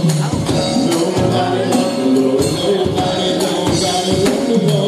Nobody like the Lord. Nobody like the Lord.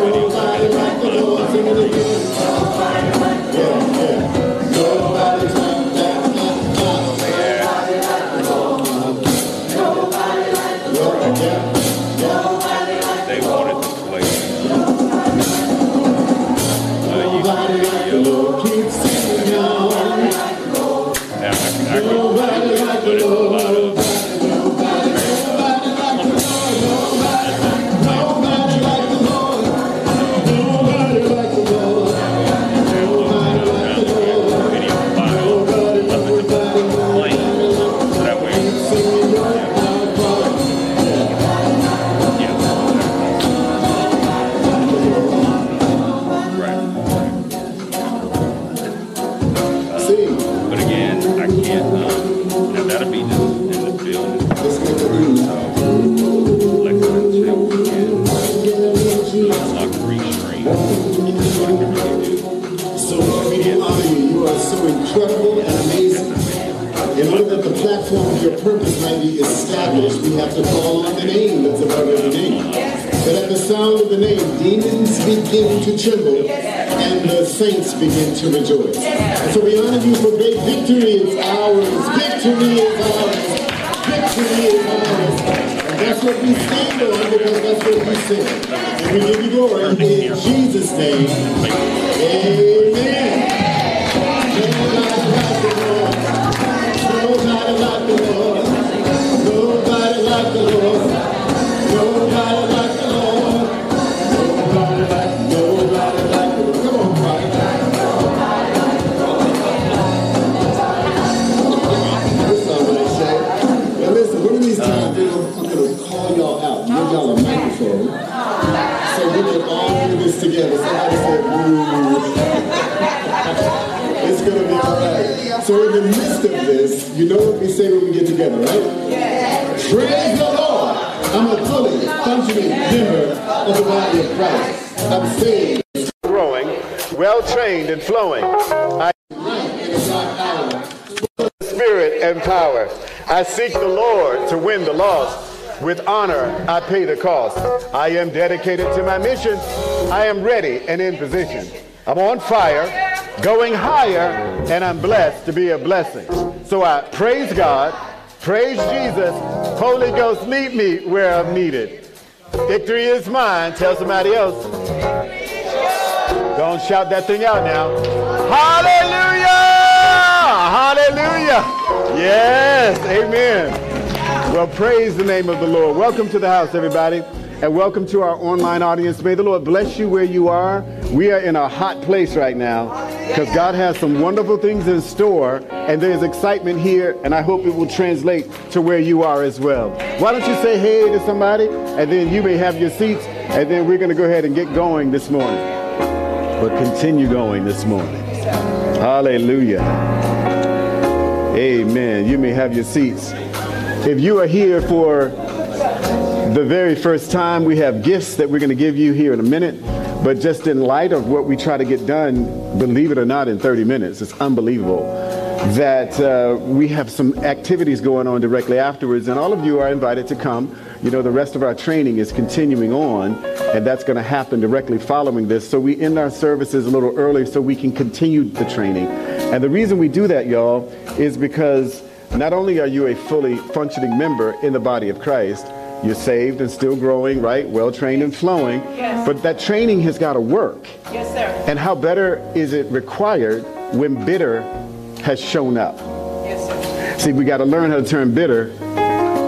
Nobody like the Lord. the purpose might be established, we have to call on the name that's above every name. But at the sound of the name, demons begin to tremble, and the saints begin to rejoice. So we honor you for great victory is ours. Victory is ours. Victory is ours. And that's what we stand on, because that's what we sing. And we give you glory in Jesus' name. Amen. Together. Somebody said, ooh. It's going to be all right. So in the midst of this, you know what we say when we get together, right? Yeah. Praise the Lord. I'm a fully functioning member of the body of Christ. I'm saved. Growing, well-trained and flowing. I with spirit and power. I seek the Lord to win the lost. With honor, I pay the cost. I am dedicated to my mission. I am ready and in position. I'm on fire, going higher, and I'm blessed to be a blessing. So I praise God, praise Jesus. Holy Ghost, meet me where I'm needed. Victory is mine. Tell somebody else. Don't shout that thing out now. Hallelujah! Hallelujah! Yes, amen. Well, praise the name of the Lord. Welcome to the house, everybody, and welcome to our online audience. May the Lord bless you where you are. We are in a hot place right now because God has some wonderful things in store, and there's excitement here, and I hope it will translate to where you are as well. Why don't you say hey to somebody, and then you may have your seats, and then we're going to go ahead and get going this morning. But continue going this morning. Hallelujah. Amen. You may have your seats. If you are here for the very first time, we have gifts that we're going to give you here in a minute. But just in light of what we try to get done, believe it or not, in 30 minutes, it's unbelievable that we have some activities going on directly afterwards. And all of you are invited to come. You know, the rest of our training is continuing on, and that's going to happen directly following this. So we end our services a little early so we can continue the training. And the reason we do that, y'all, is because not only are you a fully functioning member in the body of Christ, you're saved and still growing, right? Well-trained and flowing. Yes. But that training has got to work. Yes, sir. And how better is it required when bitter has shown up? Yes, sir. See, we got to learn how to turn bitter.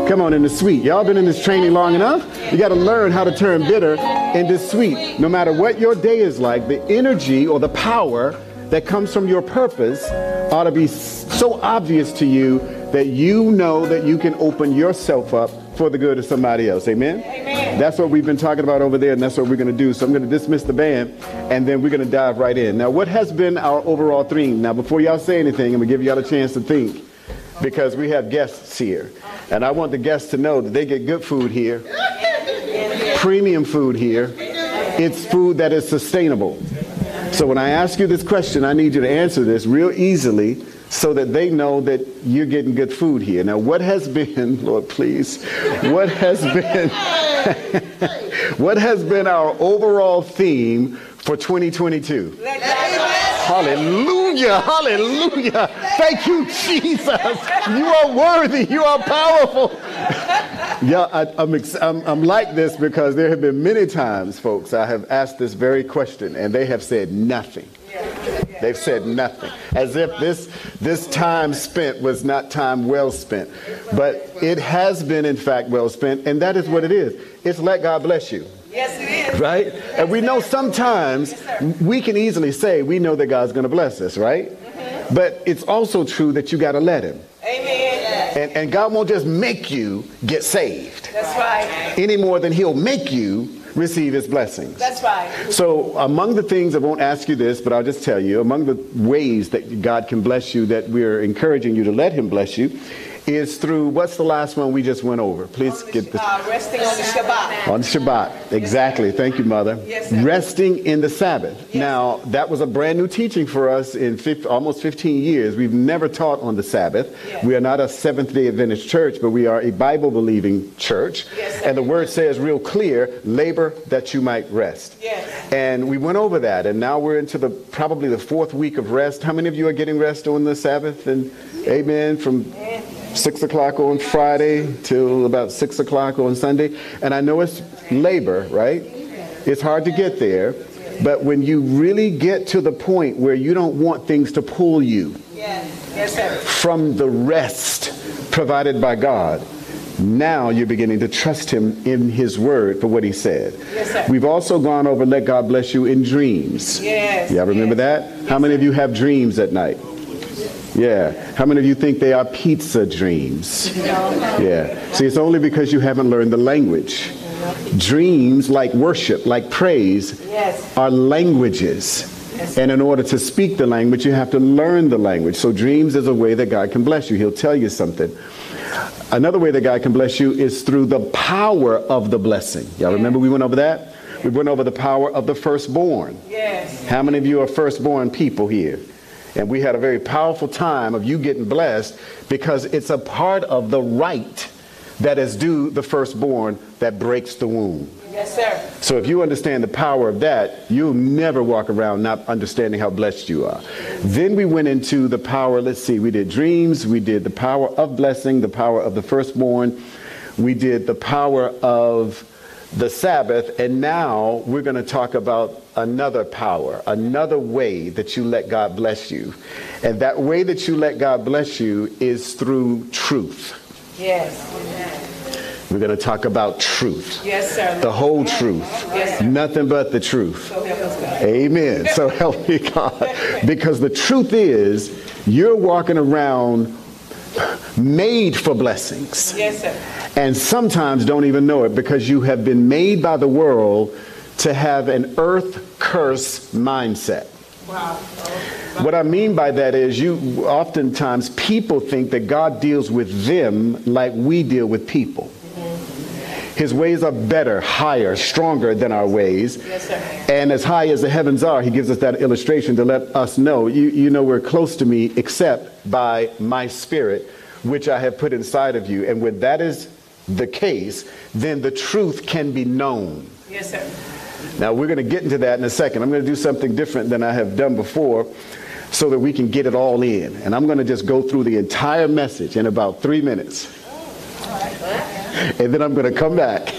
Come on, into sweet. Y'all been in this training long enough? You got to learn how to turn bitter into sweet. No matter what your day is like, the energy or the power that comes from your purpose ought to be so obvious to you that you know that you can open yourself up for the good of somebody else. Amen? Amen. That's what we've been talking about over there, and that's what we're going to do. So I'm going to dismiss the band, and then we're going to dive right in. Now, what has been our overall theme? Now, before y'all say anything, I'm going to give y'all a chance to think, because we have guests here. And I want the guests to know that they get good food here, premium food here. It's food that is sustainable. So when I ask you this question, I need you to answer this real easily so that they know that you're getting good food here. Now, what has been, Lord, please, what has been, what has been our overall theme for 2022? Hallelujah, hallelujah. Thank you, Jesus. You are worthy, you are powerful. Yeah, I'm like this because there have been many times, folks, I have asked this very question, and they have said nothing. They've said nothing, as if this time spent was not time well spent. But it has been, in fact, well spent, and that is what it is. It's let God bless you. Yes, it is. Right? Yes, and we know sometimes we can easily say we know that God's going to bless us, right? Mm-hmm. But it's also true that you got to let him. Amen. And God won't just make you get saved. That's right. Any more than he'll make you receive his blessings. That's right. So among the things, I won't ask you this, but I'll just tell you, among the ways that God can bless you, that we're encouraging you to let him bless you, is through, what's the last one we just went over? Please get this. Resting on the Shabbat. On the Shabbat, exactly. Thank you, Mother. Yes, resting in the Sabbath. Yes. Now, that was a brand new teaching for us in almost 15 years. We've never taught on the Sabbath. Yes. We are not a Seventh-day Adventist church, but we are a Bible-believing church. Yes, and the Word says real clear, labor that you might rest. Yes. And we went over that, and now we're into the probably the fourth week of rest. How many of you are getting rest on the Sabbath? And amen, from 6 o'clock on Friday till about 6 o'clock on Sunday. And I know it's labor, right? It's hard to get there. But when you really get to the point where you don't want things to pull you from the rest provided by God, now you're beginning to trust him in his word for what he said. Yes, we've also gone over let God bless you in dreams. Yes. Y'all remember that? Yes, how many of you have dreams at night? Yeah. How many of you think they are pizza dreams? No. Yeah. See, it's only because you haven't learned the language. Dreams, like worship, like praise, are languages. And in order to speak the language, you have to learn the language. So dreams is a way that God can bless you. He'll tell you something. Another way that God can bless you is through the power of the blessing. Y'all remember we went over that? We went over the power of the firstborn. Yes. How many of you are firstborn people here? And we had a very powerful time of you getting blessed because it's a part of the right that is due the firstborn that breaks the womb. Yes, sir. So if you understand the power of that, you'll never walk around not understanding how blessed you are. Then we went into the power, let's see, we did dreams, we did the power of blessing, the power of the firstborn, we did the power of the Sabbath, and now we're going to talk about another power, another way that you let God bless you. And that way that you let God bless you is through truth. Yes. Amen. We're going to talk about truth. Yes, sir. The whole truth. Yes, sir. Nothing but the truth. So help us God. Amen. So help me God. Because the truth is, you're walking around made for blessings. Yes, sir. And sometimes don't even know it because you have been made by the world to have an earth curse mindset. Wow. What I mean by that is you oftentimes people think that God deals with them like we deal with people. His ways are better, higher, stronger than our ways. Yes, sir. And as high as the heavens are, he gives us that illustration to let us know, you know we're close to me except by my spirit, which I have put inside of you. And when that is the case, then the truth can be known. Yes, sir. Now, we're going to get into that in a second. I'm going to do something different than I have done before so that we can get it all in. And I'm going to just go through the entire message in about 3 minutes. And then I'm going to come back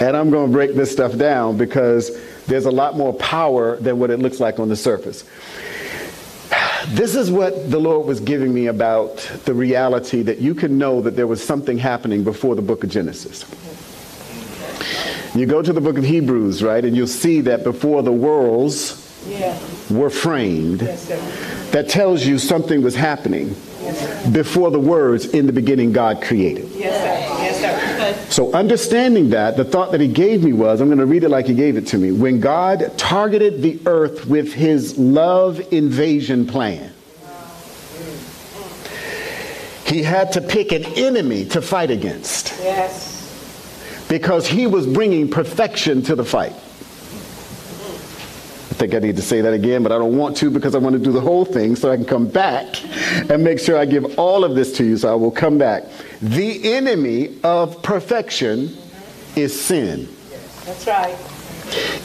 and I'm going to break this stuff down because there's a lot more power than what it looks like on the surface. This is what the Lord was giving me about the reality that you can know that there was something happening before the book of Genesis. You go to the book of Hebrews, right, and you'll see that before the worlds were framed, that tells you something was happening. Before the words, in the beginning, God created. Yes, sir. Yes, sir. So understanding that, the thought that he gave me was, I'm going to read it like he gave it to me. When God targeted the earth with his love invasion plan, he had to pick an enemy to fight against. Yes. Because he was bringing perfection to the fight. I think I need to say that again, but I don't want to because I want to do the whole thing so I can come back and make sure I give all of this to you. So I will come back. The enemy of perfection is sin. That's right.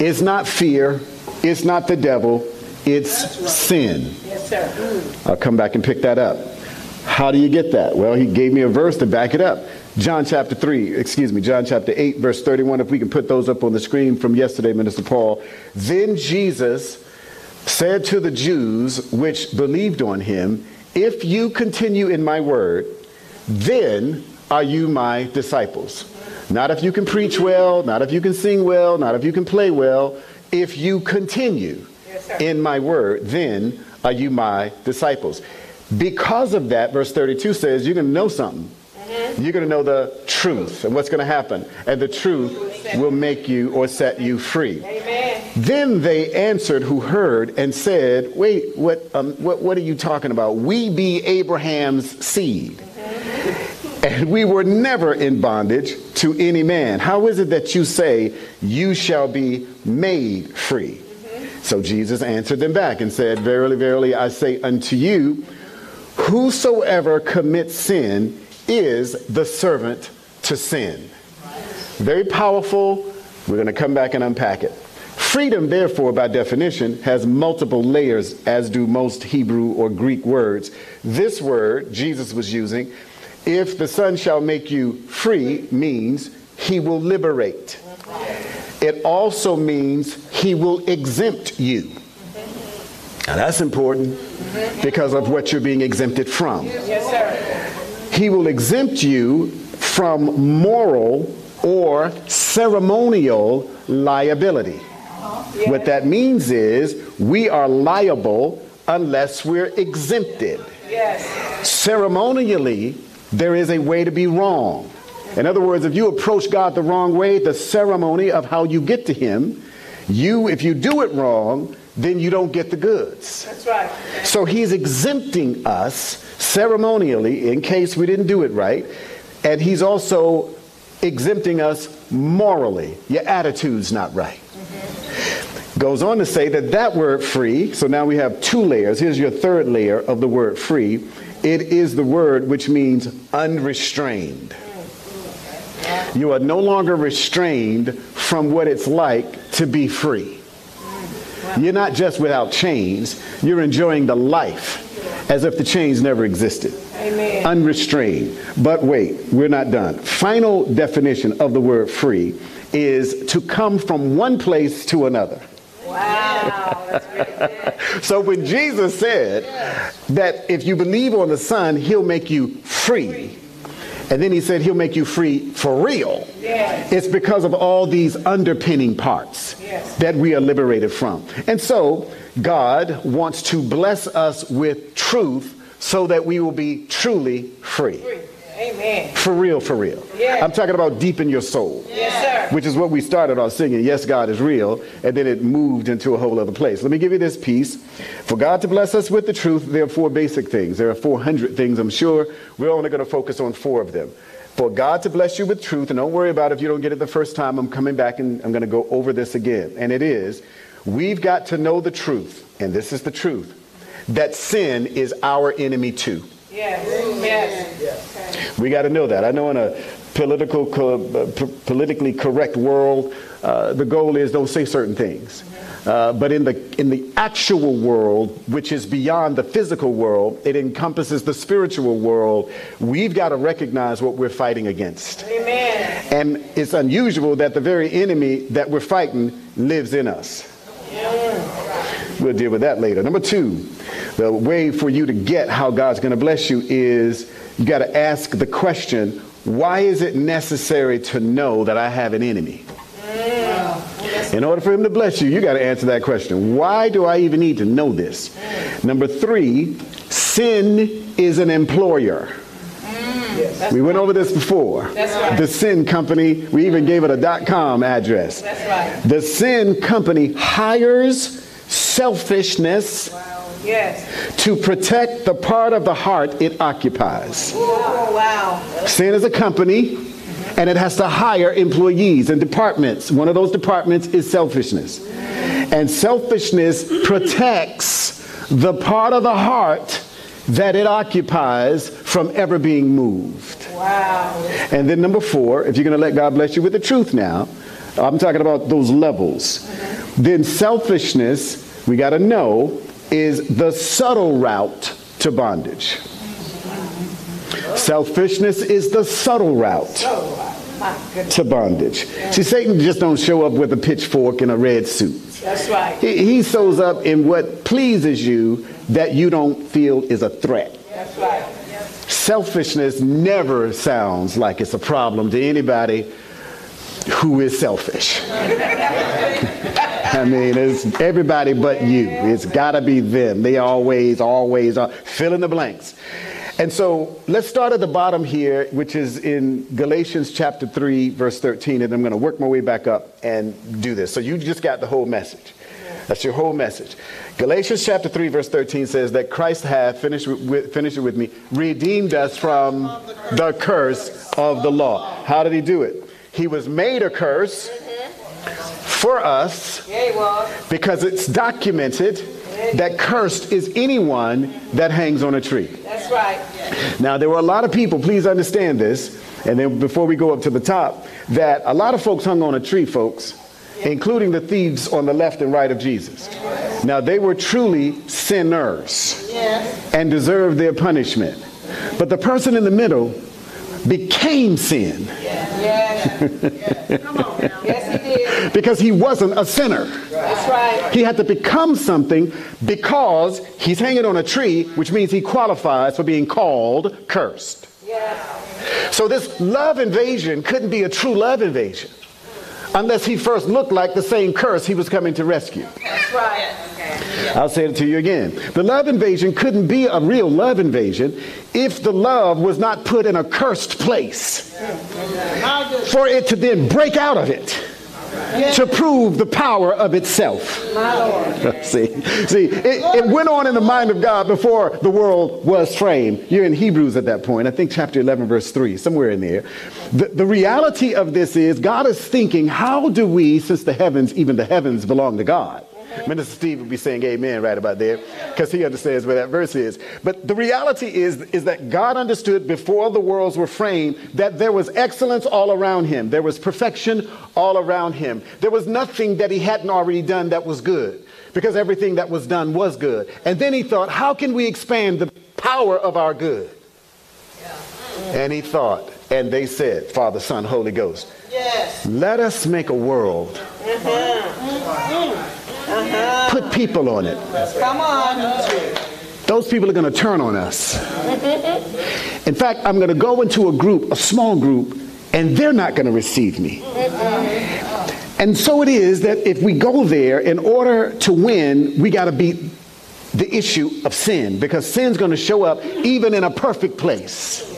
It's not fear. It's not the devil. It's sin. Yes, sir. I'll come back and pick that up. How do you get that? Well, he gave me a verse to back it up. John chapter 8, verse 31. If we can put those up on the screen from yesterday, Minister Paul. Then Jesus said to the Jews which believed on him, if you continue in my word, then are you my disciples. Not if you can preach well, not if you can sing well, not if you can play well. If you continue in my word, then are you my disciples. Because of that, verse 32 says you're going to know something. You're going to know the truth and what's going to happen. And the truth will make you or set you free. Amen. Then they answered who heard and said, wait, what are you talking about? We be Abraham's seed. And we were never in bondage to any man. How is it that you say, you shall be made free? So Jesus answered them back and said, verily, verily, I say unto you, whosoever commits sin is the servant to sin. Very powerful. We're going to come back and unpack it. Freedom, therefore, by definition, has multiple layers, as do most Hebrew or Greek words. This word Jesus was using, if the Son shall make you free, means he will liberate. It also means he will exempt you. Now that's important because of what you're being exempted from. Yes, sir. He will exempt you from moral or ceremonial liability. Yes. What that means is we are liable unless we're exempted. Yes. Ceremonially, there is a way to be wrong. In other words, if you approach God the wrong way, the ceremony of how you get to him, if you do it wrong, then you don't get the goods. That's right. So he's exempting us ceremonially in case we didn't do it right. And he's also exempting us morally. Your attitude's not right. Mm-hmm. Goes on to say that word free, so now we have two layers. Here's your third layer of the word free. It is the word which means unrestrained. You are no longer restrained from what it's like to be free. You're not just without chains. You're enjoying the life as if the chains never existed. Amen. Unrestrained. But wait, we're not done. Final definition of the word free is to come from one place to another. Wow. That's so when Jesus said that if you believe on the Son, he'll make you free. And then he said he'll make you free for real. Yes. It's because of all these underpinning parts that we are liberated from. And so God wants to bless us with truth so that we will be truly free. Amen. For real, for real. Yes. I'm talking about deep in your soul. Yes, sir. Which is what we started our singing, Yes, God is Real, and then it moved into a whole other place. Let me give you this piece. For God to bless us with the truth, there are four basic things. There are 400 things, I'm sure. We're only going to focus on four of them. For God to bless you with truth, and don't worry about it if you don't get it the first time. I'm coming back and I'm going to go over this again. And it is, we've got to know the truth, and this is the truth, that sin is our enemy too. Yes. Yes. Yes. We got to know that. I know in a politically correct world, the goal is don't say certain things. But in the actual world, which is beyond the physical world, it encompasses the spiritual world. We've got to recognize what we're fighting against. Amen. And it's unusual that the very enemy that we're fighting lives in us. Yeah. We'll deal with that later. Number two. The way for you to get how God's going to bless you is you got to ask the question, why is it necessary to know that I have an enemy? In order for him to bless you, you got to answer that question. Why do I even need to know this? Number three, sin is an employer. We went over this before. That's right. The sin company, we even gave it a .com address. That's right. The sin company hires selfishness. Wow. Yes. To protect the part of the heart it occupies. Oh, wow. Sin is a company, and it has to hire employees and departments. One of those departments is selfishness. And selfishness protects the part of the heart that it occupies from ever being moved. Wow. And then number four, if you're going to let God bless you with the truth now, I'm talking about those levels. Then selfishness, we got to know, is the subtle route to bondage. Selfishness is the subtle route to bondage. See, Satan just don't show up with a pitchfork and a red suit. That's right. He shows up in what pleases you that you don't feel is a threat. That's right. Selfishness never sounds like it's a problem to anybody who is selfish. I mean, it's everybody but you. It's got to be them. They always are. Fill in the blanks. And so let's start at the bottom here, which is in Galatians chapter 3, verse 13. And I'm going to work my way back up and do this. So you just got the whole message. That's your whole message. Galatians chapter 3 verse 13 says that Christ hath, finish it with me, redeemed us from the curse of the law. How did he do it? He was made a curse for us, because it's documented that cursed is anyone that hangs on a tree. That's right. Now, there were a lot of people, please understand this, and then before we go up to the top, that a lot of folks hung on a tree, folks, including the thieves on the left and right of Jesus. Now, they were truly sinners and deserved their punishment. But the person in the middle became sin. Come on now. Yes, he did. Because he wasn't a sinner. That's right. He had to become something because he's hanging on a tree, which means he qualifies for being called cursed. Yes. So this love invasion couldn't be a true love invasion unless he first looked like the same curse he was coming to rescue. That's right. Okay. I'll say it to you again. The love invasion couldn't be a real love invasion if the love was not put in a cursed place for it to then break out of it to prove the power of itself. See, it went on in the mind of God before the world was framed. You're in Hebrews at that point. I think chapter 11, verse 3, somewhere in there. The reality of this is God is thinking, how do we, since the heavens, even the heavens belong to God? Minister Steve would be saying amen right about there because he understands where that verse is. But the reality is that God understood before the worlds were framed that there was excellence all around him. There was perfection all around him. There was nothing that he hadn't already done that was good, because everything that was done was good. And then he thought, how can we expand the power of our good? And he thought, and they said, Father, Son, Holy Ghost, let us make a world. Put people on it. Come on. Those people are going to turn on us. In fact, I'm going to go into a group, a small group, and they're not going to receive me. And so it is that if we go there, in order to win, we got to beat the issue of sin, because sin's going to show up even in a perfect place.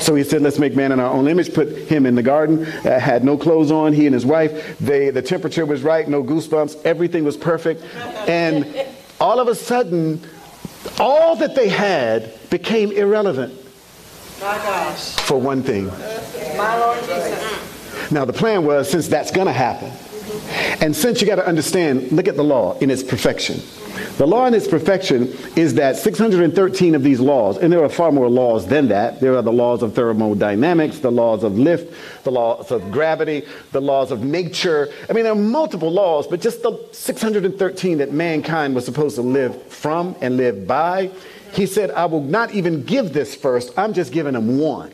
So he said, let's make man in our own image, put him in the garden, had no clothes on, he and his wife, the temperature was right, no goosebumps, everything was perfect. And all of a sudden, all that they had became irrelevant for one thing. Now the plan was, since that's going to happen, and since you got to understand, look at the law in its perfection. The law in its perfection is that 613 of these laws, and there are far more laws than that. There are the laws of thermodynamics, the laws of lift, the laws of gravity, the laws of nature. I mean, there are multiple laws, but just the 613 that mankind was supposed to live from and live by. He said, I will not even give this first. I'm just giving them one.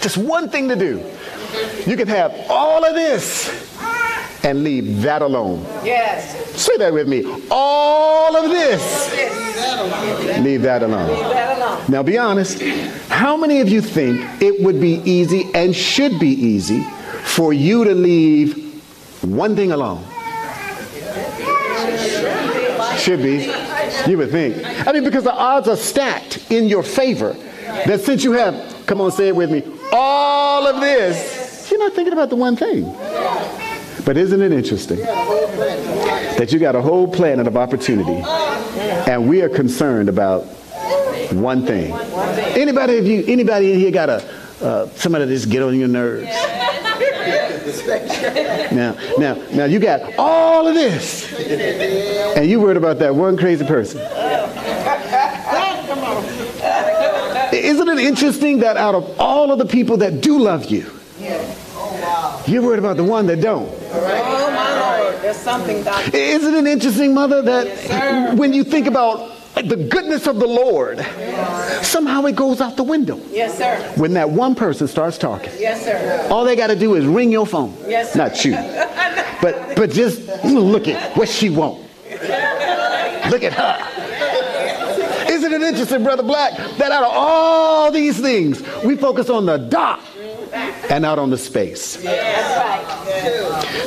Just one thing to do. You can have all of this and leave that alone. Say that with me. All of this. Leave that alone. Now be honest. How many of you think it would be easy and should be easy for you to leave one thing alone? Should be. You would think. I mean, because the odds are stacked in your favor that since you have, come on, say it with me, all of this, you're not thinking about the one thing. But isn't it interesting that you got a whole planet of opportunity and we are concerned about one thing? Anybody in here got somebody that just get on your nerves? Now you got all of this and you worried about that one crazy person. Isn't it interesting that out of all of the people that do love you, you're worried about the one that don't. Oh my Lord, there's something. Doctor. Isn't it interesting, Mother, that when you think about the goodness of the Lord, somehow it goes out the window. When that one person starts talking. All they got to do is ring your phone. Not you, but just look at what she wants. Look at her. Isn't it interesting, Brother Black, that out of all these things, we focus on the dot and out on the space.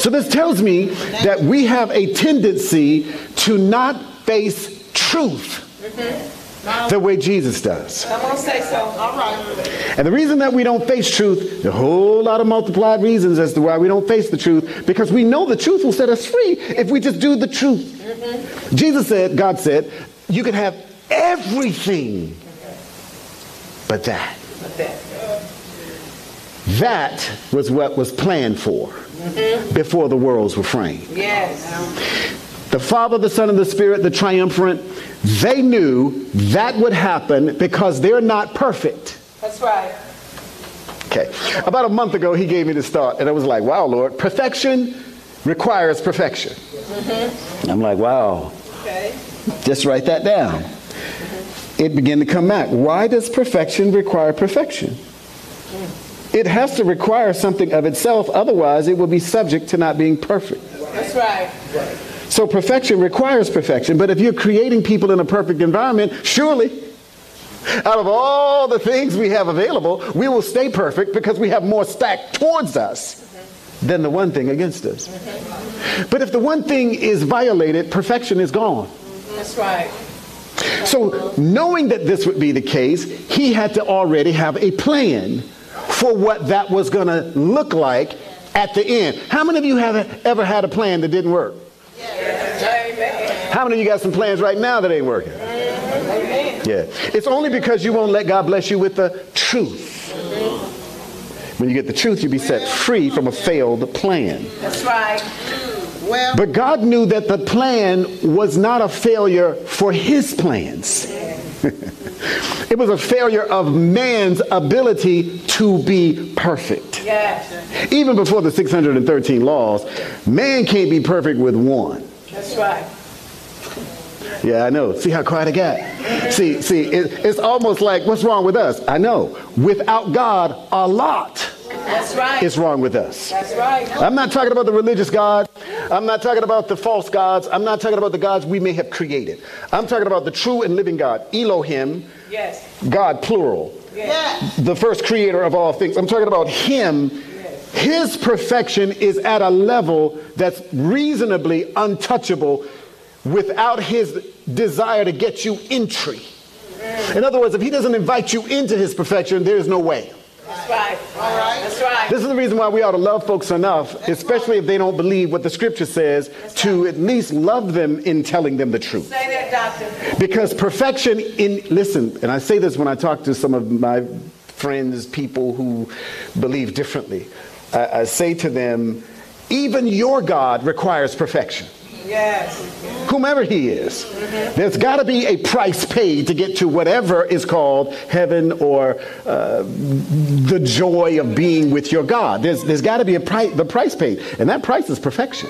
So this tells me that we have a tendency to not face truth the way Jesus does. I'm gonna say so. All right. And the reason that we don't face truth, a whole lot of multiplied reasons as to why we don't face the truth, because we know the truth will set us free if we just do the truth. Mm-hmm. Jesus said, God said, you can have everything but that. That was what was planned for before the worlds were framed. Yes. The Father, the Son, and the Spirit, the triumvirate, they knew that would happen because they're not perfect. That's right. Okay. About a month ago, he gave me this thought, and I was like, wow, Lord, perfection requires perfection. Mm-hmm. I'm like, wow. Okay. Just write that down. Mm-hmm. It began to come back. Why does perfection require perfection? Mm. It has to require something of itself. Otherwise, it will be subject to not being perfect. That's right. Right. So perfection requires perfection. But if you're creating people in a perfect environment, surely out of all the things we have available, we will stay perfect because we have more stacked towards us than the one thing against us. But if the one thing is violated, perfection is gone. That's right. So knowing that this would be the case, he had to already have a plan for what that was going to look like at the end. How many of you have ever had a plan that didn't work? How many of you got some plans right now that ain't working? Yeah. It's only because you won't let God bless you with the truth. When you get the truth, you'll be set free from a failed plan. That's right. Well, but God knew that the plan was not a failure for his plans. It was a failure of man's ability to be perfect. Yes. Even before the 613 laws, man can't be perfect with one. That's right. Yeah, I know. See how quiet I got? It's almost like, what's wrong with us? I know. Without God, a lot. That's right. It's wrong with us. That's right. I'm not talking about the religious God. I'm not talking about the false gods. I'm not talking about the gods we may have created. I'm talking about the true and living God, Elohim. Yes. God, plural. Yes. The first creator of all things. I'm talking about him. Yes. His perfection is at a level that's reasonably untouchable without his desire to get you entry. In other words, if he doesn't invite you into his perfection, there is no way. That's right. All right. That's right. This is the reason why we ought to love folks enough, especially if they don't believe what the scripture says, to at least love them in telling them the truth. Say that, Doctor. Because perfection in, listen, and I say this when I talk to some of my friends, people who believe differently, I say to them, even your God requires perfection. Yes. Whomever he is, there's got to be a price paid to get to whatever is called heaven or the joy of being with your God. There's got to be a price paid, and that price is perfection.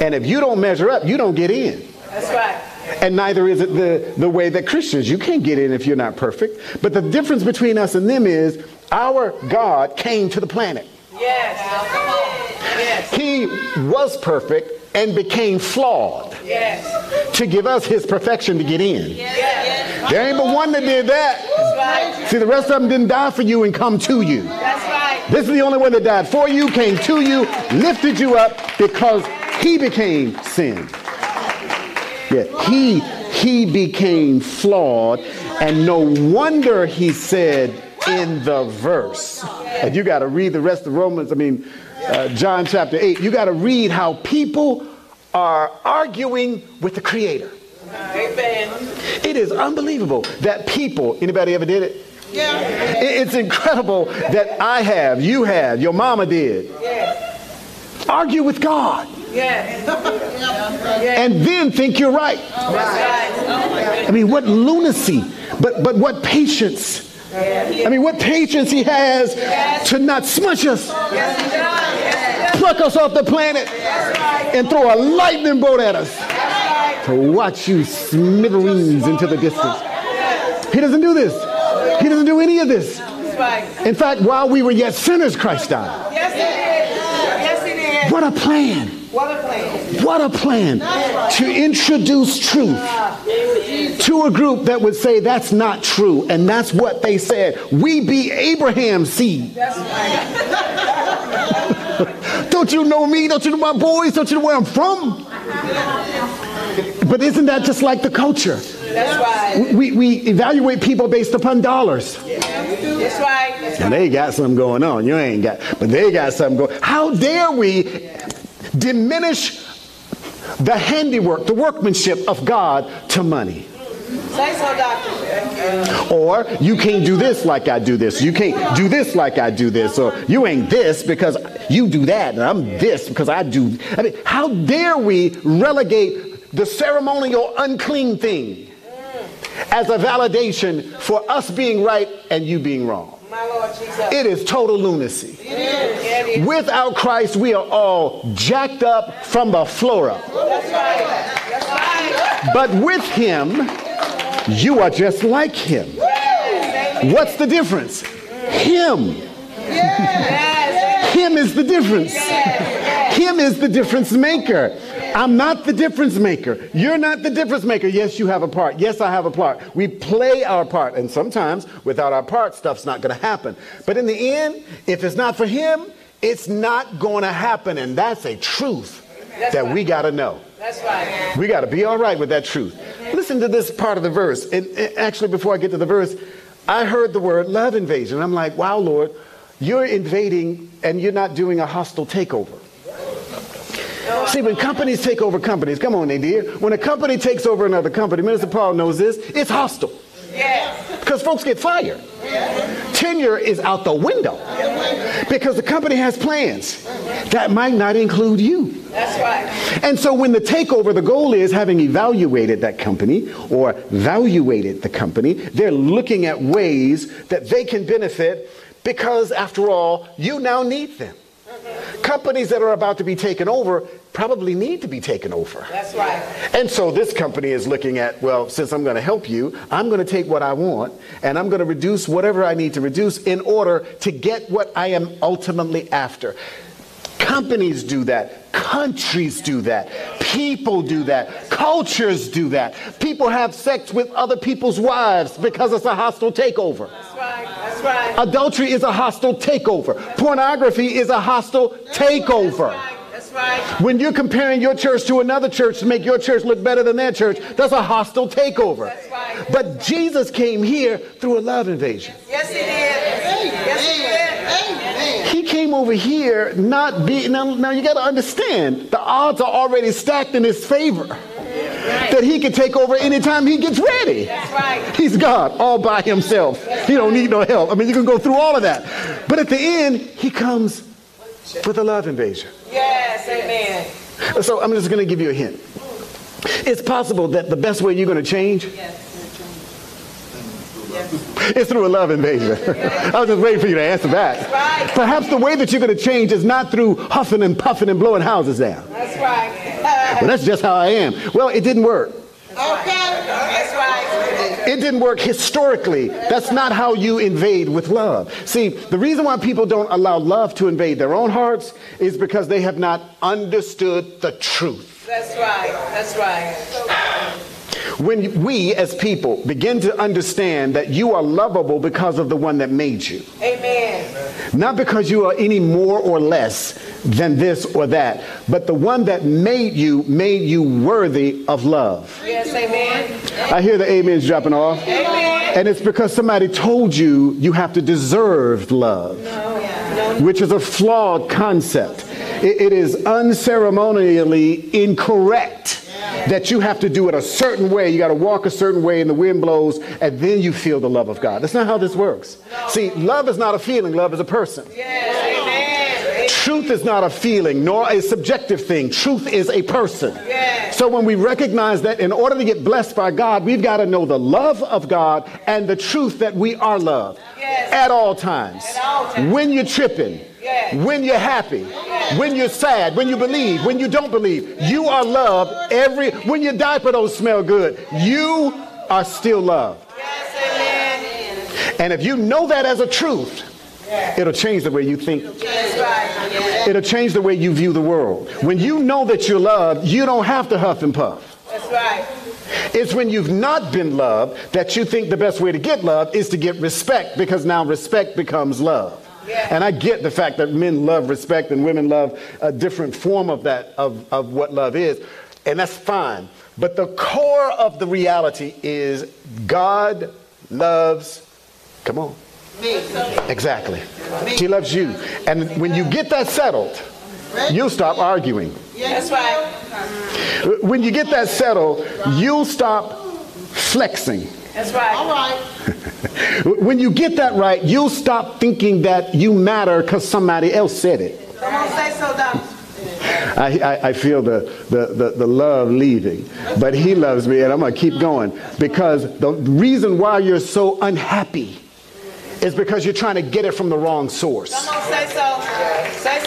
And if you don't measure up, you don't get in. That's right. And neither is it the way that Christians, you can't get in if you're not perfect. But the difference between us and them is our God came to the planet. Yes. Yes. He was perfect and became flawed to give us his perfection to get in. Yes. There ain't but one that did that. Right. See, the rest of them didn't die for you and come to you. That's right. This is the only one that died for you, came to you, lifted you up because he became sin. Yeah, he became flawed, and no wonder he said in the verse, and you got to read the rest of Romans, John chapter 8, you got to read how people are arguing with the Creator. Amen. It is unbelievable that people, anybody ever did it? Yeah. It's incredible that I have, you have, your mama did. Yes. Argue with God. Yes. And then think you're right. Oh, right. Oh, I mean, what lunacy, but what patience. I mean, what patience he has to not smush us, pluck us off the planet, and throw a lightning bolt at us to watch you smithereens into the distance. He doesn't do this. He doesn't do any of this. In fact, while we were yet sinners, Christ died. What a plan. What a plan to introduce truth to a group that would say that's not true. And that's what they said. We be Abraham's seed. Don't you know me? Don't you know my boys? Don't you know where I'm from? But isn't that just like the culture? That's right. we evaluate people based upon dollars. Yeah. That's right. That's and they got something going on. You ain't got, but they got something going. How dare we diminish the handiwork, the workmanship of God to money? Say so, doctor. Or you can't do this like I do this. You can't do this like I do this. Or you ain't this because you do that, and I'm this because I do. I mean, how dare we relegate the ceremonial unclean thing as a validation for us being right and you being wrong? My Lord Jesus. It is total lunacy. It is. Without Christ, we are all jacked up from the floor up. That's right. That's right. But with him, you are just like him. What's the difference? Him. Him is the difference. Him is the difference maker. I'm not the difference maker. You're not the difference maker. Yes, you have a part. Yes, I have a part. We play our part. And sometimes without our part, stuff's not going to happen. But in the end, if it's not for him, it's not going to happen. And that's a truth that we got to know. That's right. We got to be all right with that truth. Listen to this part of the verse. And actually, before I get to the verse, I heard the word love invasion. I'm like, wow, Lord, you're invading and you're not doing a hostile takeover. See, when companies take over companies, come on, Nadir. When a company takes over another company, Minister Paul knows this, it's hostile. Yes. Because folks get fired. Yes. Tenure is out the window. Yes. Because the company has plans that might not include you. That's right. And so when the takeover, the goal is, having evaluated that company or valuated the company, they're looking at ways that they can benefit, because after all, you now need them. Companies that are about to be taken over probably need to be taken over. That's right. And so this company is looking at, well, since I'm going to help you, I'm going to take what I want and I'm going to reduce whatever I need to reduce in order to get what I am ultimately after. Companies do that. Countries do that. People do that. Cultures do that. People have sex with other people's wives because it's a hostile takeover. That's right. That's right. Adultery is a hostile takeover. Pornography is a hostile takeover. That's right. That's right. When you're comparing your church to another church to make your church look better than their church, that's a hostile takeover. That's right. But Jesus came here through a love invasion. Yes, he did. Yes, he did. He came over here not being, now you got to understand, the odds are already stacked in his favor. Right. That he can take over anytime he gets ready. That's right. He's God all by himself. He don't need no help. I mean, you can go through all of that. But at the end, he comes with a love invasion. Yes, amen. So I'm just going to give you a hint. It's possible that the best way you're going to change is through a love invasion. I was just waiting for you to answer that. Right. Perhaps the way that you're going to change is not through huffing and puffing and blowing houses down. That's right. Well, that's just how I am. Well, it didn't work. That's okay. Right. That's right. It didn't work historically. That's not how you invade with love. See, the reason why people don't allow love to invade their own hearts is because they have not understood the truth. That's right. That's right. When we as people begin to understand that you are lovable because of the one that made you. Amen. Not because you are any more or less than this or that, but the one that made you worthy of love. Yes, amen. I hear the amens dropping off. Amen. And it's because somebody told you you have to deserve love, which is a flawed concept. It is unceremonially incorrect that you have to do it a certain way. You got to walk a certain way and the wind blows and then you feel the love of God. That's not how this works. No. See, love is not a feeling. Love is a person. Yes. Amen. Truth is not a feeling nor a subjective thing. Truth is a person. Yes. So when we recognize that in order to get blessed by God, we've got to know the love of God and the truth that we are loved at all times. At all times. When you're tripping. When you're happy, when you're sad, when you believe, when you don't believe, you are loved. When your diaper don't smell good, you are still loved. And if you know that as a truth, it'll change the way you think. It'll change the way you view the world. When you know that you're loved, you don't have to huff and puff. That's right. It's when you've not been loved that you think the best way to get love is to get respect, because now respect becomes love. Yeah. And I get the fact that men love respect and women love a different form of that, of what love is. and that's fine. But the core of the reality is God loves, come on. Me. Exactly. Me. She loves you. And when you get that settled, you'll stop arguing. That's right. When you get that settled, you'll stop flexing. That's right. All right. When you get that right, you'll stop thinking that you matter because somebody else said it. Come on, say so, Doc. I feel the love leaving, but he loves me, and I'm going to keep going, because the reason why you're so unhappy is because you're trying to get it from the wrong source. Come on, say so. Say so.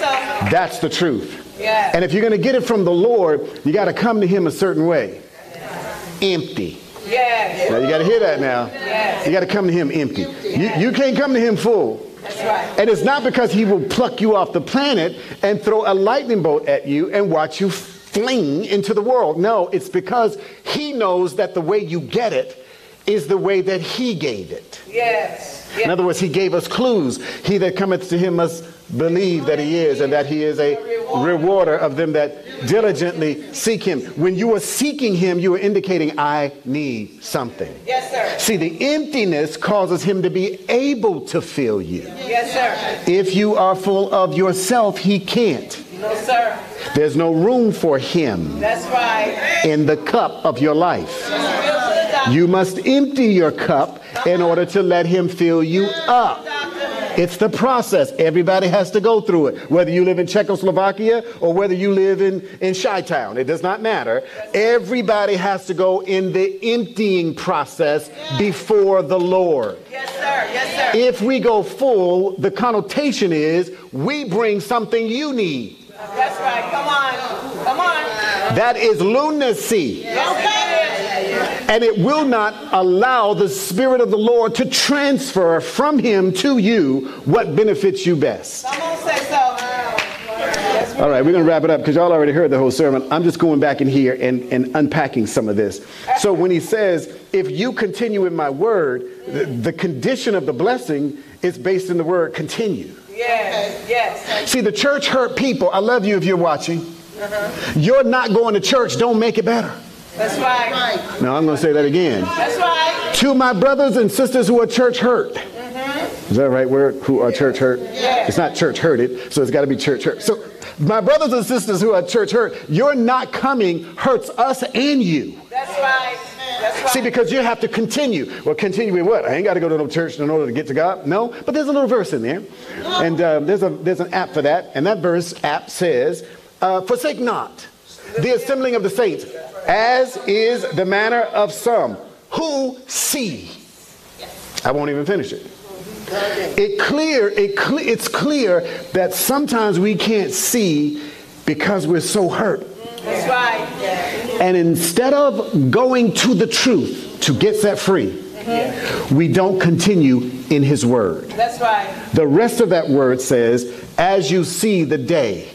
That's the truth. Yeah. And if you're going to get it from the Lord, you got to come to him a certain way. Empty. Yeah. Now you got to hear that now. Yeah. You got to come to him empty. You can't come to him full. That's right. And it's not because he will pluck you off the planet and throw a lightning bolt at you and watch you fling into the world. No, it's because he knows that the way you get it is the way that he gave it. Yes. In other words, he gave us clues. He that cometh to him must believe that he is, and that he is a rewarder of them that diligently seek him. When you are seeking him, you are indicating, I need something. Yes, sir. See, the emptiness causes him to be able to fill you. Yes, sir. If you are full of yourself, he can't. No, sir. There's no room for him. That's right. In the cup of your life. You must empty your cup in order to let him fill you up. It's the process. Everybody has to go through it. Whether you live in Czechoslovakia or whether you live in Chi-Town, it does not matter. Everybody has to go in the emptying process before the Lord. Yes, sir. Yes, sir. If we go full, the connotation is we bring something you need. That's right. Come on. Come on. That is lunacy. Okay. And it will not allow the Spirit of the Lord to transfer from him to you what benefits you best. I'm gonna say so. All right, we're going to wrap it up because y'all already heard the whole sermon. I'm just going back in here and unpacking some of this. So when he says, if you continue in my word, the condition of the blessing is based in the word continue. Yes, yes. See, the church hurt people. I love you if you're watching. You're not going to church. Don't make it better. That's right. Now I'm going to say that again. That's right. To my brothers and sisters who are church hurt. Mm-hmm. Is that the right word? Who are church hurt? Yeah. It's not church hurted, so it's got to be church hurt. So my brothers and sisters who are church hurt, your not coming hurts us and you. That's right. That's right. See, because you have to continue. Well, continue in what? I ain't got to go to no church in order to get to God. No, but there's a little verse in there, and there's an app for that, and that verse app says, "Forsake not the assembling of the saints, as is the manner of some who see." I won't even finish it. It's clear that sometimes we can't see because we're so hurt. That's right. And instead of going to the truth to get set free, we don't continue in his word. That's right. The rest of that word says, as you see the day,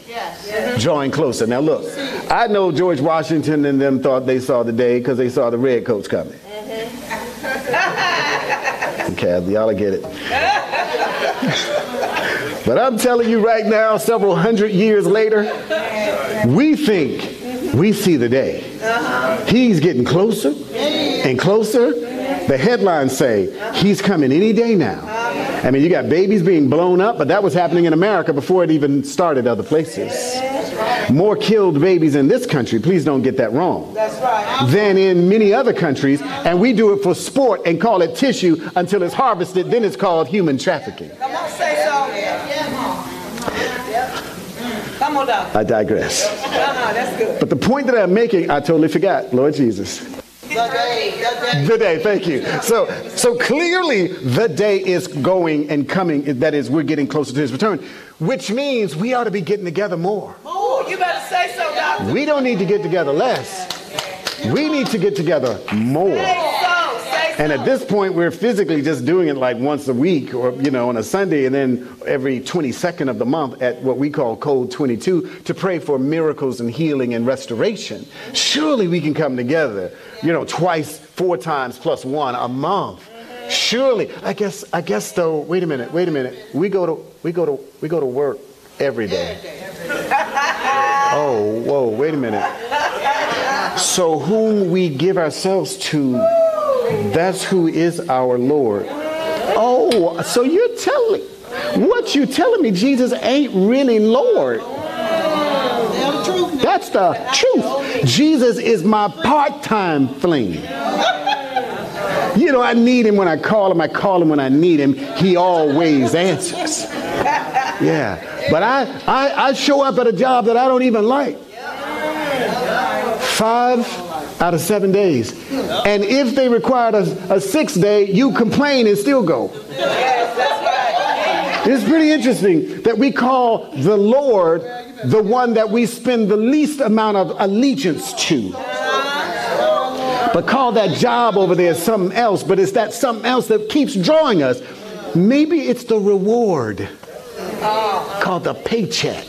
drawing closer. Now look, I know George Washington and them thought they saw the day because they saw the redcoats coming. Okay, y'all get it. But I'm telling you right now, several hundred years later, we think we see the day. He's getting closer and closer. The headlines say he's coming any day now. I mean, you got babies being blown up, but that was happening in America before it even started other places. More killed babies in this country, please don't get that wrong, that's right, than in many other countries, and we do it for sport and call it tissue until it's harvested, then it's called human trafficking. Come on, say so. Come on, I digress. That's good. But the point that I'm making, I totally forgot, Lord Jesus. The day, thank you. So clearly the day is going and coming. That is, we're getting closer to his return, which means we ought to be getting together more. Oh, you better say so, Doctor. We don't need to get together less. We need to get together more. Say so. And at this point, we're physically just doing it like once a week, or, you know, on a Sunday, and then every 22nd of the month at what we call Code 22 to pray for miracles and healing and restoration. Surely we can come together, you know, twice, 4 times plus 1 a month. Surely, I guess though, wait a minute. We go to work every day. Oh, whoa, wait a minute. So whom we give ourselves to, that's who is our Lord. Oh, so you're telling, what you telling me, Jesus ain't really Lord. That's the truth. Jesus is my part-time fling. You know, I need him when I call him. I call him when I need him. He always answers. Yeah. But I show up at a job that I don't even like 5 out of 7 days. And if they required a 6th day, you complain and still go. It's pretty interesting that we call the Lord the one that we spend the least amount of allegiance to. But call that job over there something else. But it's that something else that keeps drawing us. Maybe it's the reward called the paycheck.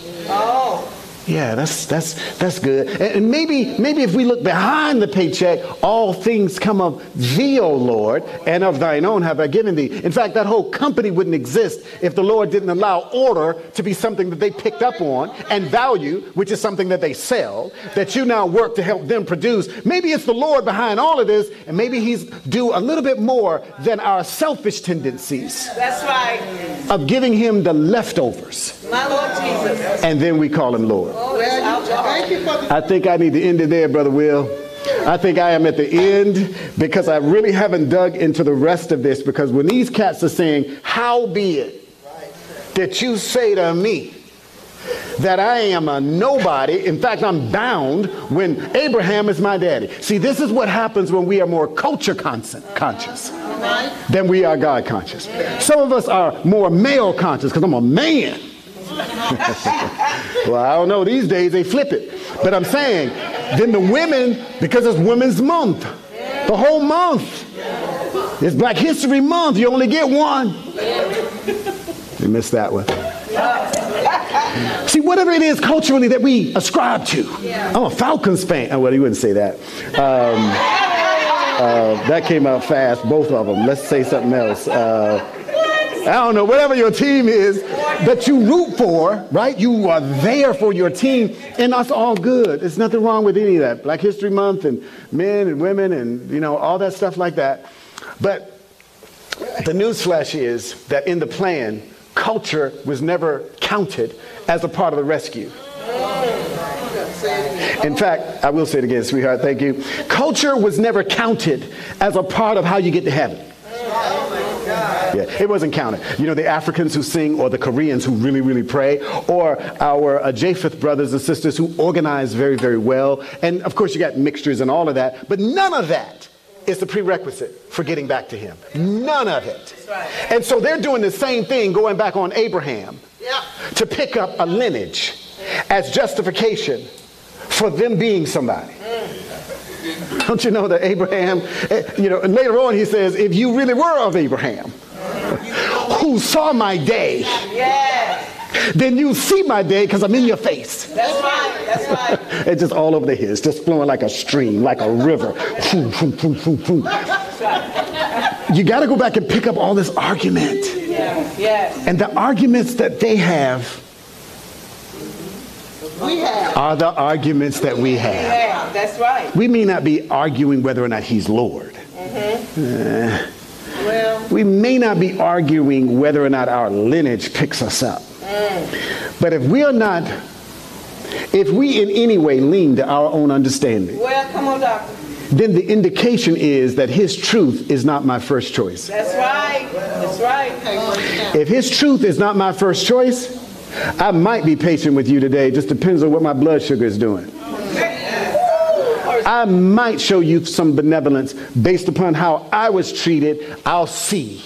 Yeah, that's good. And maybe if we look behind the paycheck, all things come of thee, O Lord, and of thine own have I given thee. In fact, that whole company wouldn't exist if the Lord didn't allow order to be something that they picked up on, and value, which is something that they sell, that you now work to help them produce. Maybe it's the Lord behind all of this, and maybe he's due a little bit more than our selfish tendencies. That's right. Of giving him the leftovers. My Lord Jesus. And then we call him Lord. I think I need to end it there, Brother Will. I think I am at the end, because I really haven't dug into the rest of this, because when these cats are saying, how be it that you say to me that I am a nobody, in fact I'm bound when Abraham is my daddy. See, this is what happens when we are more culture conscious than we are God conscious. Some of us are more male conscious because I'm a man. Well, I don't know, these days they flip it. But I'm saying, then the women, because it's Women's Month, the whole month, it's Black History Month, you only get one. You missed that one. See, whatever it is culturally that we ascribe to, I'm a Falcons fan. Oh, well, you wouldn't say that. That came out fast, both of them. Let's say something else. I don't know, whatever your team is that you root for, right? You are there for your team, and that's all good. There's nothing wrong with any of that. Black History Month and men and women and, you know, all that stuff like that. But the newsflash is that in the plan, culture was never counted as a part of the rescue. In fact, I will say it again, sweetheart, thank you. Culture was never counted as a part of how you get to heaven. Yeah, it wasn't counted. You know, the Africans who sing, or the Koreans who really, really pray, or our Japheth brothers and sisters who organize very, very well. And of course, you got mixtures and all of that. But none of that is the prerequisite for getting back to him. None of it. And so they're doing the same thing, going back on Abraham to pick up a lineage as justification for them being somebody. Don't you know that Abraham, you know, and later on he says, if you really were of Abraham, who saw my day, then you see my day because I'm in your face. That's right. That's right. It's just all over the hills, just flowing like a stream, like a river. You got to go back and pick up all this argument. And the arguments that they have are the arguments that we have. Yeah, that's right. We may not be arguing whether or not he's Lord. We may not be arguing whether or not our lineage picks us up. But if we are not, if we in any way lean to our own understanding, come on, doctor, then the indication is that his truth is not my first choice. That's right. That's right. If his truth is not my first choice, I might be patient with you today. It just depends on what my blood sugar is doing. I might show you some benevolence based upon how I was treated. I'll see.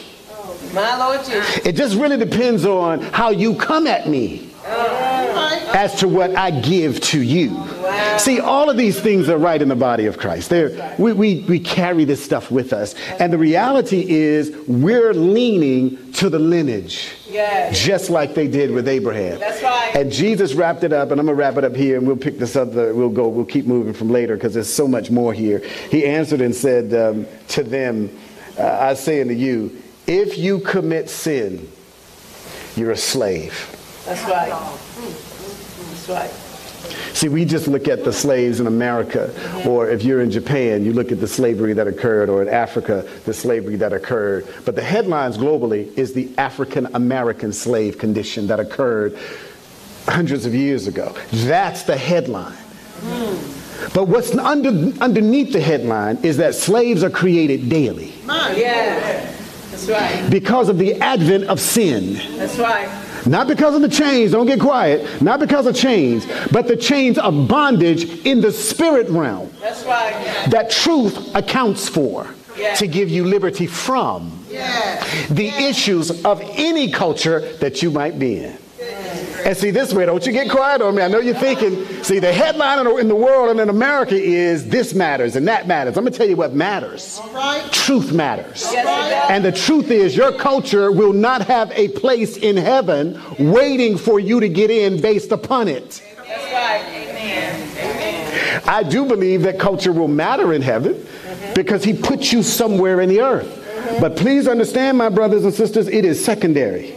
My Lord Jesus. It just really depends on how you come at me as to what I give to you. See, all of these things are right in the body of Christ. We carry this stuff with us. And the reality is we're leaning to the lineage, just like they did with Abraham. That's right. And Jesus wrapped it up, and I'm going to wrap it up here, and we'll pick this up. We'll keep moving from later, because there's so much more here. He answered and said to them, I say unto you, if you commit sin, you're a slave. That's right. That's right. See, we just look at the slaves in America, or if you're in Japan, you look at the slavery that occurred, or in Africa, the slavery that occurred. But the headlines globally is the African-American slave condition that occurred hundreds of years ago. That's the headline. But what's underneath the headline is that slaves are created daily. Yeah. That's right. Because of the advent of sin. That's right. Not because of the chains, don't get quiet, not because of chains, but the chains of bondage in the spirit realm. That's right. Yeah. That truth accounts for, yeah, to give you liberty from, yeah, the, yeah, issues of any culture that you might be in. Yeah. And see, this way, don't you get quiet on me, I know you're thinking, see, the headline in the world and in America is this matters and that matters. I'm going to tell you what matters. All right. Truth matters. Yes, it does. And the truth is your culture will not have a place in heaven waiting for you to get in based upon it. That's right. Amen. Amen. I do believe that culture will matter in heaven, mm-hmm, because he puts you somewhere in the earth. Mm-hmm. But please understand, my brothers and sisters, it is secondary.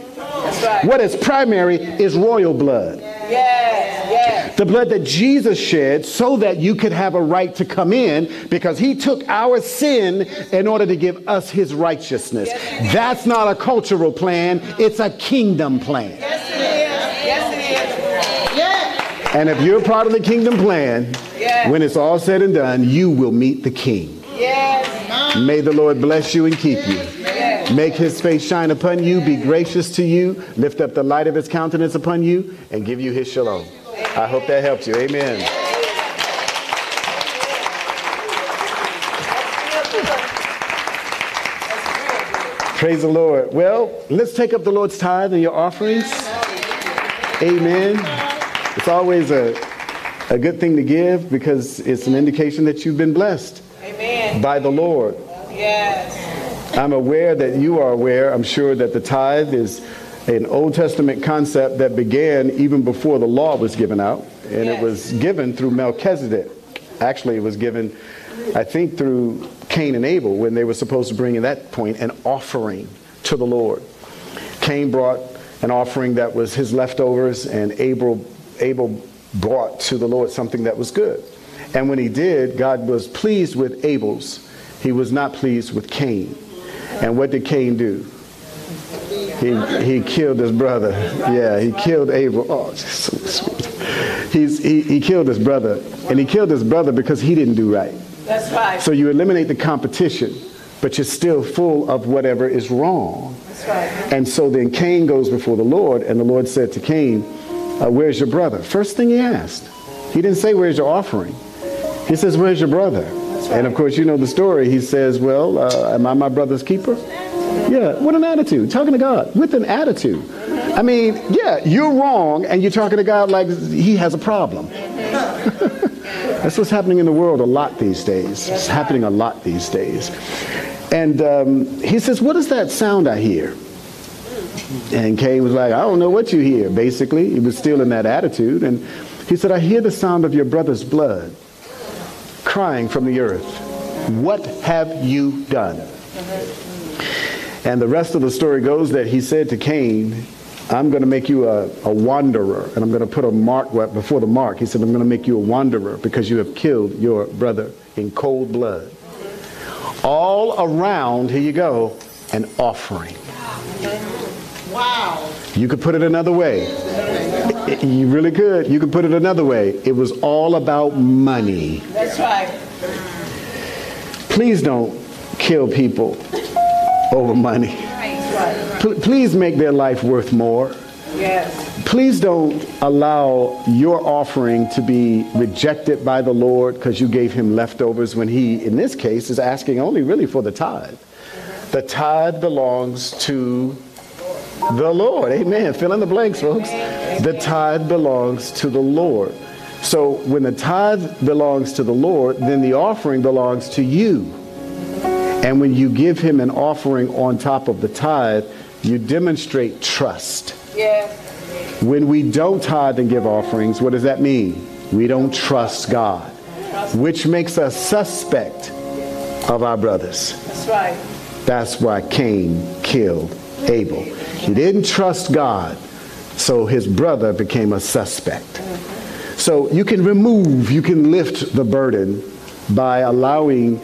Right. What is primary is royal blood. Yes, yes. The blood that Jesus shed so that you could have a right to come in, because he took our sin in order to give us his righteousness. Yes, that's not a cultural plan. It's a kingdom plan. Yes, it is. Yes, it is. Yes. And if you're part of the kingdom plan, yes, when it's all said and done, you will meet the king. Yes. May the Lord bless you and keep you. Make his face shine upon you, be gracious to you, lift up the light of his countenance upon you, and give you his shalom. I hope that helps you. Amen. Praise the Lord. Well, let's take up the Lord's tithe and your offerings. Amen. It's always a good thing to give, because it's an indication that you've been blessed by the Lord. Yes. I'm aware that you are aware, I'm sure, that the tithe is an Old Testament concept that began even before the law was given out. And yes, it was given through Melchizedek. Actually, it was given, I think, through Cain and Abel, when they were supposed to bring, at that point, an offering to the Lord. Cain brought an offering that was his leftovers, and Abel brought to the Lord something that was good. And when he did, God was pleased with Abel's. He was not pleased with Cain. And what did Cain do? He killed his brother. Yeah, he killed Abel. Oh, so sweet. He killed his brother. And he killed his brother because he didn't do right. That's right. So you eliminate the competition, but you're still full of whatever is wrong. That's right. And so then Cain goes before the Lord, and the Lord said to Cain, where's your brother? First thing he asked. He didn't say, where's your offering? He says, where's your brother? And of course, you know the story. He says, well, am I my brother's keeper? Yeah, what an attitude. Talking to God with an attitude. I mean, yeah, you're wrong, and you're talking to God like he has a problem. That's what's happening in the world a lot these days. It's happening a lot these days. And he says, what is that sound I hear? And Cain was like, I don't know what you hear, basically. He was still in that attitude. And he said, I hear the sound of your brother's blood crying from the earth. What have you done? And the rest of the story goes that he said to Cain, I'm going to make you a wanderer, and I'm going to put a mark before the mark. He said, I'm going to make you a wanderer because you have killed your brother in cold blood. All around, here you go, an offering. Wow. You could put it another way. You really could. You could put it another way. It was all about money. That's right. Please don't kill people over money. Please make their life worth more. Yes. Please don't allow your offering to be rejected by the Lord because you gave him leftovers when he, in this case, is asking only really for the tithe. The tithe belongs to the Lord. Amen. Fill in the blanks, folks. Amen. The tithe belongs to the Lord. So when the tithe belongs to the Lord, then the offering belongs to you. And when you give him an offering on top of the tithe, you demonstrate trust. Yes. When we don't tithe and give offerings, what does that mean? We don't trust God, which makes us suspect of our brothers. That's right. That's why Cain killed Abel. He didn't trust God, so his brother became a suspect. So you can remove, you can lift the burden by allowing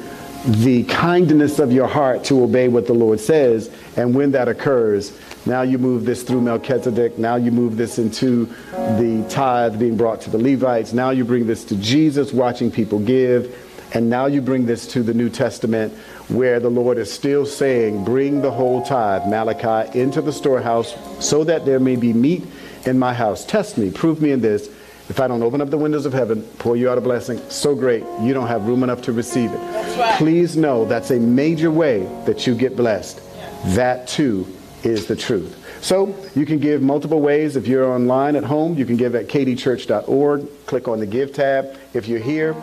the kindness of your heart to obey what the Lord says. And when that occurs, now you move this through Melchizedek. Now you move this into the tithe being brought to the Levites. Now you bring this to Jesus watching people give. And now you bring this to the New Testament, where the Lord is still saying, bring the whole tithe, Malachi, into the storehouse so that there may be meat in my house. Test me, prove me in this. If I don't open up the windows of heaven, pour you out a blessing so great, you don't have room enough to receive it. That's right. Please know that's a major way that you get blessed. Yeah. That too is the truth. So you can give multiple ways. If you're online at home, you can give at kdchurch.org. Click on the Give tab. If you're here,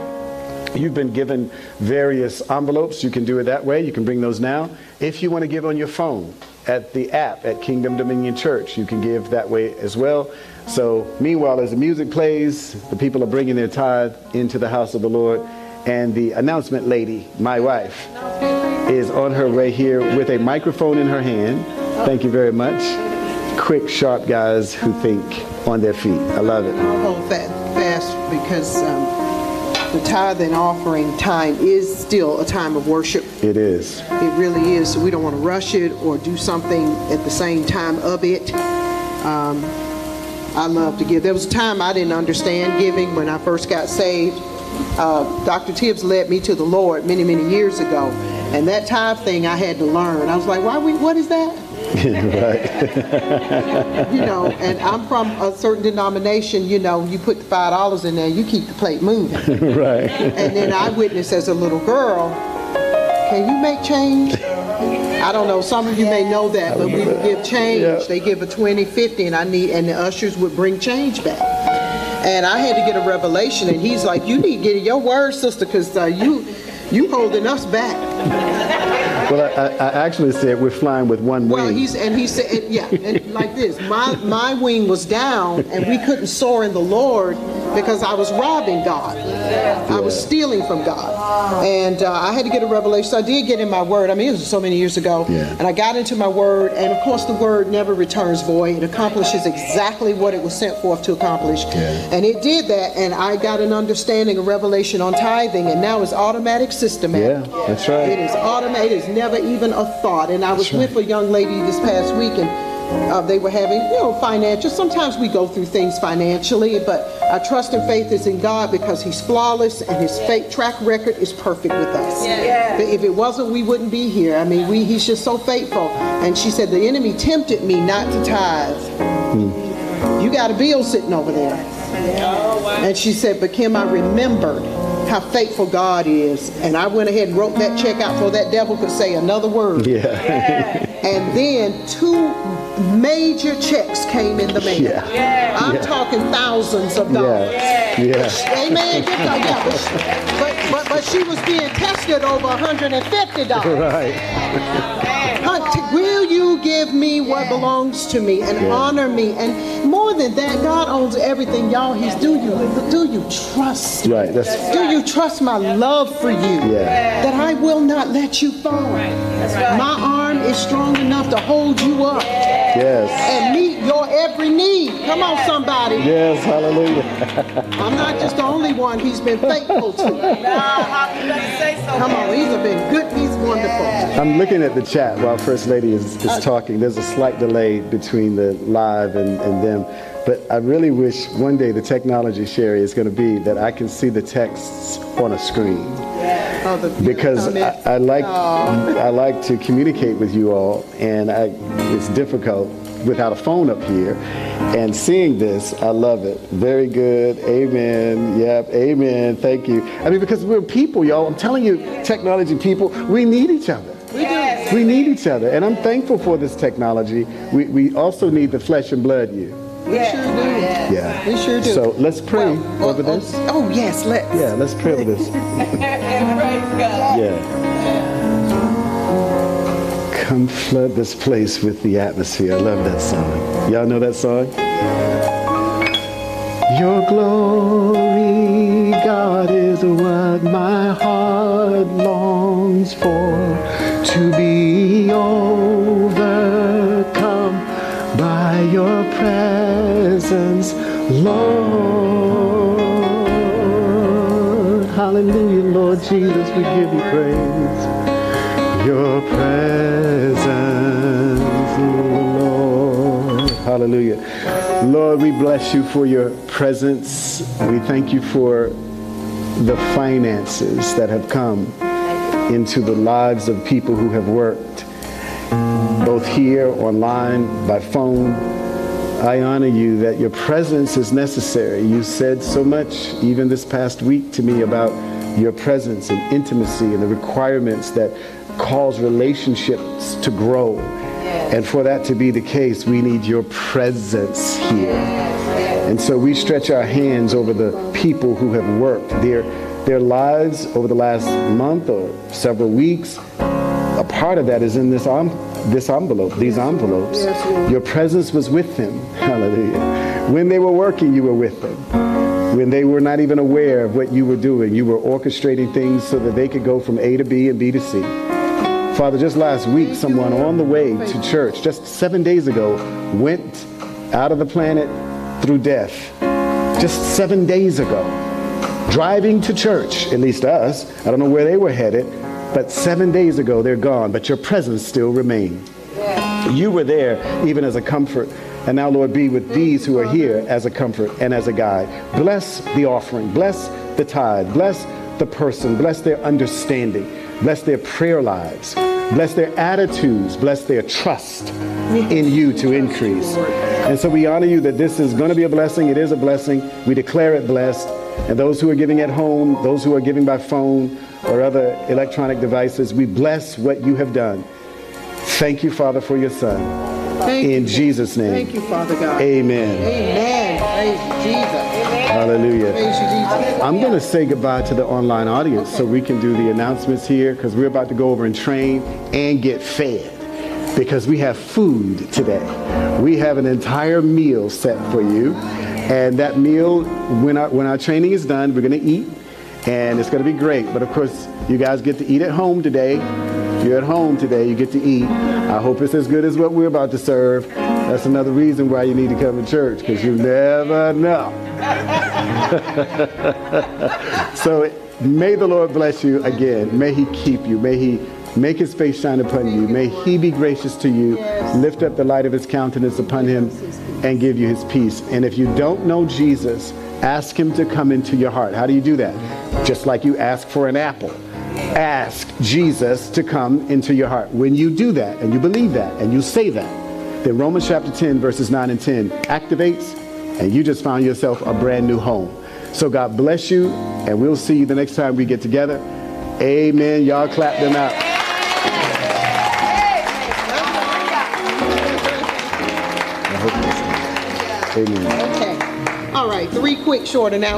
you've been given various envelopes. You can do it that way. You can bring those now. If you want to give on your phone, at the app at Kingdom Dominion Church, you can give that way as well. So meanwhile, as the music plays, the people are bringing their tithe into the house of the Lord. And the announcement lady, my wife, is on her way here with a microphone in her hand. Thank you very much. Quick, sharp guys who think on their feet. I love it. I'll hold that fast because the tithe and offering time is still a time of worship. It is. It really is. So we don't want to rush it or do something at the same time of it. I love to give. There was a time I didn't understand giving when I first got saved. Dr. Tibbs led me to the Lord many, many years ago. And that tithe thing I had to learn. I was like, what is that? Right. You know, and I'm from a certain denomination. You know, you put the $5 in there, you keep the plate moving. Right. And then I witnessed as a little girl, can you make change? I don't know, some of you may know that, but we would give change. Yep. They give a 20, 50, and the ushers would bring change back. And I had to get a revelation, and he's like, you need to get your word, sister, because you holding us back. Well, I actually said we're flying with one wing. Well, he said, yeah, and like this. My wing was down, and we couldn't soar in the Lord because I was robbing God. Yeah. I was stealing from God. And I had to get a revelation. So I did get in my word. I mean, it was so many years ago. Yeah. And I got into my word. And, of course, the word never returns void. It accomplishes exactly what it was sent forth to accomplish. Yeah. And it did that. And I got an understanding, a revelation on tithing. And now it's automatic, systematic. Yeah, that's right. It is automated. It is never even a thought. And I was with a young lady this past week, and they were having, you know, financial. Sometimes we go through things financially, but our trust and faith is in God because He's flawless and His faith track record is perfect with us. Yeah. If it wasn't, we wouldn't be here. I mean, He's just so faithful. And she said, the enemy tempted me not to tithe. You got a bill sitting over there. And she said, but Kim, I remembered how faithful God is, and I went ahead and wrote that check out so that devil could say another word. Yeah. And then 2 major checks came in the mail. Yeah. Yeah. I'm talking thousands of dollars. Yeah. Yeah. Amen. But she was being tested over $150. Right. Will you give me what belongs to me and honor me? And more than that, God owns everything, y'all. He's do you trust me? Right. Do you trust my love for you? Yeah. That I will not let you fall. Right. That's right. My arm is strong enough to hold you up. Yes. And meet your every need. Come on, somebody. Yes, hallelujah. I'm not just the only one He's been faithful to. Come on, He's been good. He's wonderful. I'm looking at the chat while First Lady is talking. There's a slight delay between the live and them. But I really wish one day the technology, Sherry, is going to be that I can see the texts on a screen. Because I like to communicate with you all, and it's difficult without a phone up here. And seeing this, I love it. Very good. Amen. Yep. Amen. Thank you. I mean, because we're people, y'all. I'm telling you, technology people, we need each other. We need each other. And I'm thankful for this technology. We also need the flesh and blood you. We sure do. So let's pray over this. Oh, yes, let's. Yeah, let's pray over this. Yeah. Come flood this place with the atmosphere. I love that song. Y'all know that song? Your glory, God, is what my heart longs for, to be overcome by your presence, Lord. Lord Jesus, we give you praise. Your presence, Lord. Hallelujah. Lord, we bless you for your presence. We thank you for the finances that have come into the lives of people who have worked, both here, online, by phone. I honor you that your presence is necessary. You said so much, even this past week, to me about your presence and intimacy and the requirements that cause relationships to grow. Yes. And for that to be the case, we need your presence here. Yes. And so we stretch our hands over the people who have worked their lives over the last month or several weeks. A part of that is in these envelopes. Yes, your presence was with them. Hallelujah. When they were working, you were with them. When they were not even aware of what you were doing, you were orchestrating things so that they could go from A to B and B to C. Father, just last week, someone on the way to church, just 7 days ago, went out of the planet through death. Just 7 days ago, driving to church, at least to us. I don't know where they were headed. But 7 days ago, they're gone, but your presence still remained. Yeah. You were there even as a comfort. And now, Lord, be with these who are here as a comfort and as a guide. Bless the offering. Bless the tithe. Bless the person. Bless their understanding. Bless their prayer lives. Bless their attitudes. Bless their trust in you to increase. And so we honor you that this is going to be a blessing. It is a blessing. We declare it blessed. And those who are giving at home, those who are giving by phone or other electronic devices, we bless what you have done. Thank you, Father, for your Son. In Jesus' name. Thank you, Father God. Amen. Amen. Praise Jesus. Amen. Hallelujah. Praise you, Jesus. I'm going to say goodbye to the online audience so we can do the announcements here, because we're about to go over and train and get fed, because we have food today. We have an entire meal set for you. And that meal, when our training is done, we're going to eat, and it's going to be great. But of course, you guys get to eat at home today. If you're at home today, you get to eat. I hope it's as good as what we're about to serve. That's another reason why you need to come to church, because you never know. So may the Lord bless you again. May he keep you. May he make his face shine upon you. May he be gracious to you. Lift up the light of his countenance upon him and give you his peace. And if you don't know Jesus, ask him to come into your heart. How do you do that? Just like you ask for an apple. Ask Jesus to come into your heart. When you do that, and you believe that, and you say that, then Romans chapter 10, verses 9 and 10 activates, and you just found yourself a brand new home. So God bless you, and we'll see you the next time we get together. Amen. Y'all clap them out. Amen. Okay. All right. 3 quick short announcements.